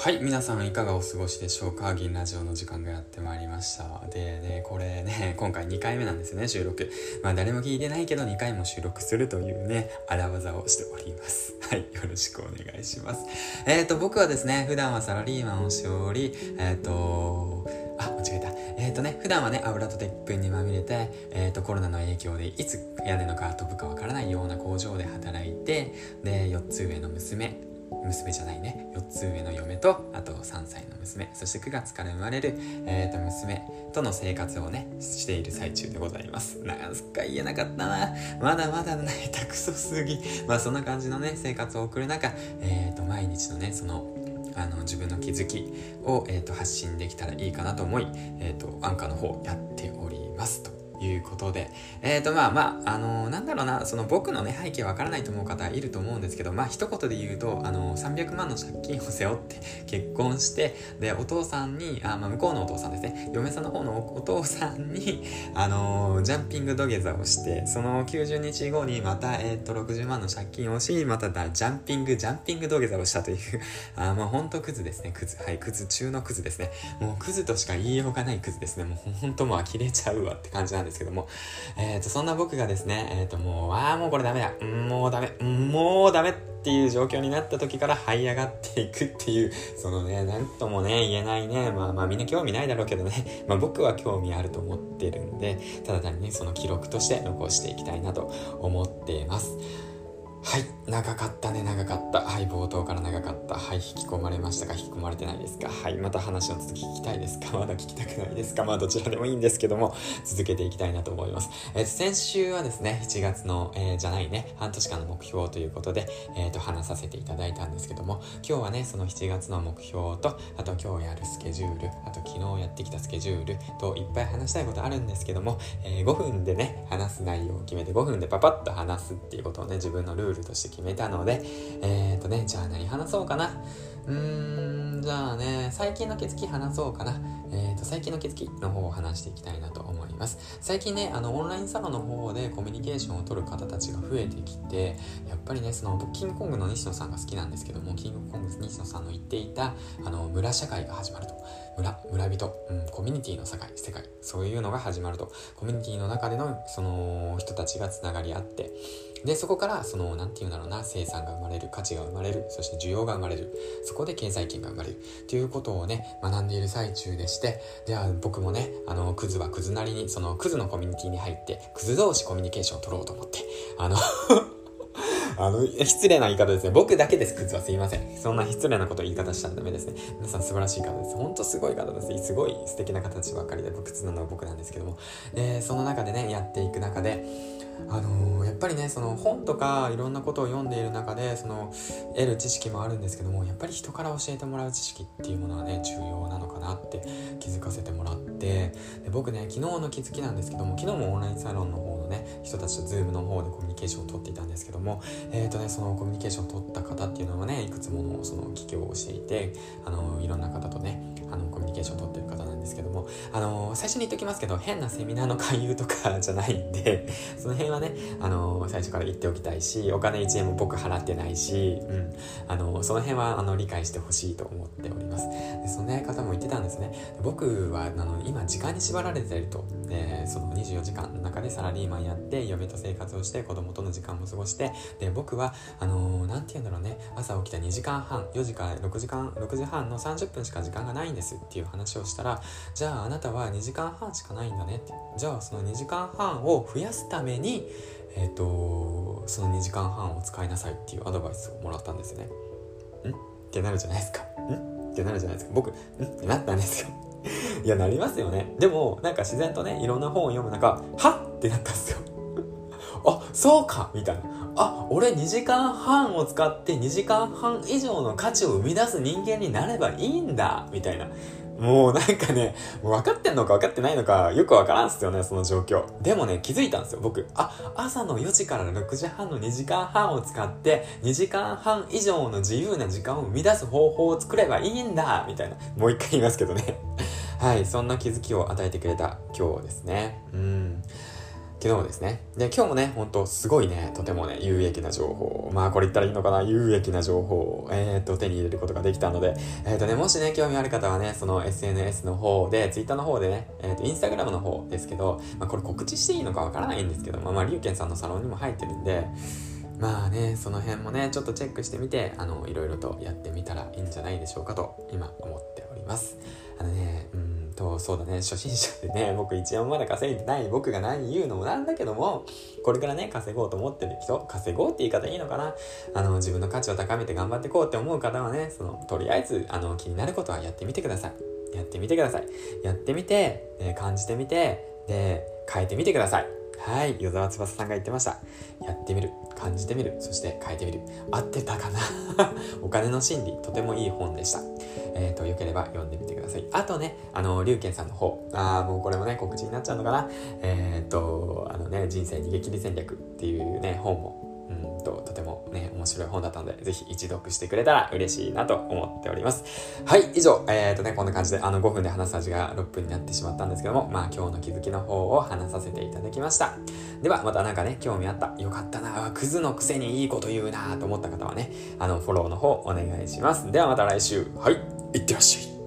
はい、皆さんいかがお過ごしでしょうか。銀ラジオの時間がやってまいりました。でこれね、今回2回目なんですね、収録。誰も聞いてないけど2回も収録するというね、荒技をしております。はい、よろしくお願いします。僕はですね、普段はサラリーマンをしており、普段はね、油と鉄粉にまみれて、コロナの影響でいつ屋根の瓦飛ぶかわからないような工場で働いて、で、4つ上の4つ上の嫁と、あと3歳の娘、そして9月から生まれる、娘との生活をね、している最中でございます。なんか言えなかったな。まだまだな、下手くそすぎ。そんな感じのね、生活を送る中、毎日のね、自分の気づきを、発信できたらいいかなと思い、アンカーの方やっておりますということで、僕のね、背景わからないと思う方いると思うんですけど、一言で言うと、300万の借金を背負って結婚して、で、お父さんに向こうのお父さんですね、嫁さんの方のお父さんにジャンピング土下座をして、その90日後にまた、60万の借金をし、またジャンピング土下座をしたというほんとクズですね。クズ中のクズですね。もうクズとしか言いようがないクズですね。もうほんともう呆れちゃうわって感じなんですけども、そんな僕がですね、もうこれダメだ、もうダメっていう状況になった時から這い上がっていくっていう、そのね、なんともね、言えないね、みんな興味ないだろうけどね、僕は興味あると思ってるんで、ただ単にその記録として残していきたいなと思っています。はい、長かった。はい、冒頭から長かった。はい、引き込まれましたか？引き込まれてないですか？はい、また話の続き聞きたいですか？まだ聞きたくないですか？どちらでもいいんですけども、続けていきたいなと思います。先週はですね、7月の、半年間の目標ということで、話させていただいたんですけども、今日はね、その7月の目標と、あと今日やるスケジュール、あと昨日やってきたスケジュールと、いっぱい話したいことあるんですけども、5分でね、話す内容を決めて、5分でパパッと話すっていうことをね、自分のルールとして決めたので、じゃあ何話そうかな。じゃあね、最近の気づき話そうかな。最近の気づきの方を話していきたいなと思います。最近ね、オンラインサロンの方でコミュニケーションを取る方たちが増えてきて、やっぱりね、キングコングの西野さんが好きなんですけども、キングコング西野さんの言っていた村社会が始まると、村人、コミュニティの世界、そういうのが始まると、コミュニティの中でのその人たちがつながり合って、で、そこから生産が生まれる、価値が生まれる、そして需要が生まれる、そこで経済圏が生まれるということをね、学んでいる最中でして、では僕もね、クズはクズなりに、そのクズのコミュニティに入って、クズ同士コミュニケーションを取ろうと思って、失礼な言い方ですね。僕だけです、クズは。すいません。そんな失礼なこと言い方したらダメですね。皆さん素晴らしい方です。ほんとすごい方です。すごい素敵な形ばっかりで、クズなのは僕なんですけども。で、その中でね、やっていく中で、やっぱりね、本とかいろんなことを読んでいる中で、得る知識もあるんですけども、やっぱり人から教えてもらう知識っていうものはね、重要なのかなって気づかせてもらって、で、僕ね、昨日の気づきなんですけども、昨日もオンラインサロンの方のね、人たちとZoomの方でコミュニケーションを取っていたんですけども、そのコミュニケーションを取った方っていうのはね、いくつもの起業をしていて、いろんな方とね、コミュニケーションを取っている方なんですけども、最初に言っときますけど、変なセミナーの勧誘とかじゃないんで、その辺はね、最初から言っておきたいし、お金1円も僕払ってないし、その辺は理解してほしいと思っております。で、その方も言ってたんですね。僕は今時間に縛られていると、その24時間の中でサラリーマンやって、嫁と生活をして、子供との時間も過ごして、で、僕は朝起きた2時間半、6時半の30分しか時間がないんですっていう話をしたら、じゃああなたは2時間半しかないんだねって、じゃあその2時間半を増やすために、その2時間半を使いなさいっていうアドバイスをもらったんですよね。んってなるじゃないですか。僕んってなったんですよ。いや、なりますよね。でも自然とね、いろんな本を読む中、はってなったんですよ。あ、そうかみたいな。俺2時間半を使って2時間半以上の価値を生み出す人間になればいいんだみたいな。もうもう分かってんのか分かってないのかよく分からんすよね、その状況。でもね、気づいたんですよ、僕。朝の4時から6時半の2時間半を使って2時間半以上の自由な時間を生み出す方法を作ればいいんだみたいな。もう一回言いますけどね。はい、そんな気づきを与えてくれた今日ですね。昨日ですね。で、今日もね、ほんとすごいね、とてもね、有益な情報、まあこれ言ったらいいのかな、有益な情報を、手に入れることができたので、もしね、興味ある方はね、その SNS の方で、Twitter の方でね、Instagram の方ですけど、まあこれ告知していいのかわからないんですけど、まあリュウケンさんのサロンにも入ってるんで、まあね、その辺もね、ちょっとチェックしてみて、いろいろとやってみたらいいんじゃないでしょうかと、今思っております。そうだね、初心者でね、僕1円もまだ稼いでない僕が何言うのもなんだけども、これからね、稼ごうと思ってる人、稼ごうって言い方いいのかな、自分の価値を高めて頑張っていこうって思う方はね、とりあえず気になることはやってみてください。やってみて、感じてみて、で変えてみてください。はい、与沢翼さんが言ってました。やってみる、感じてみる、そして変えてみる。合ってたかなお金の心理、とてもいい本でした。よければ読んでみてください。あとね、リュウケンさんの方、もうこれもね、告知になっちゃうのかな。人生逃げ切り戦略っていうね、本も、とてもね、面白い本だったので、ぜひ一読してくれたら嬉しいなと思っております。はい、以上、こんな感じで、5分で話す味が6分になってしまったんですけども、まあ、今日の気づきの方を話させていただきました。では、またなんかね、興味あった、よかったな、クズのくせにいいこと言うなと思った方はね、フォローの方お願いします。ではまた来週。はい。いってらっしゃい。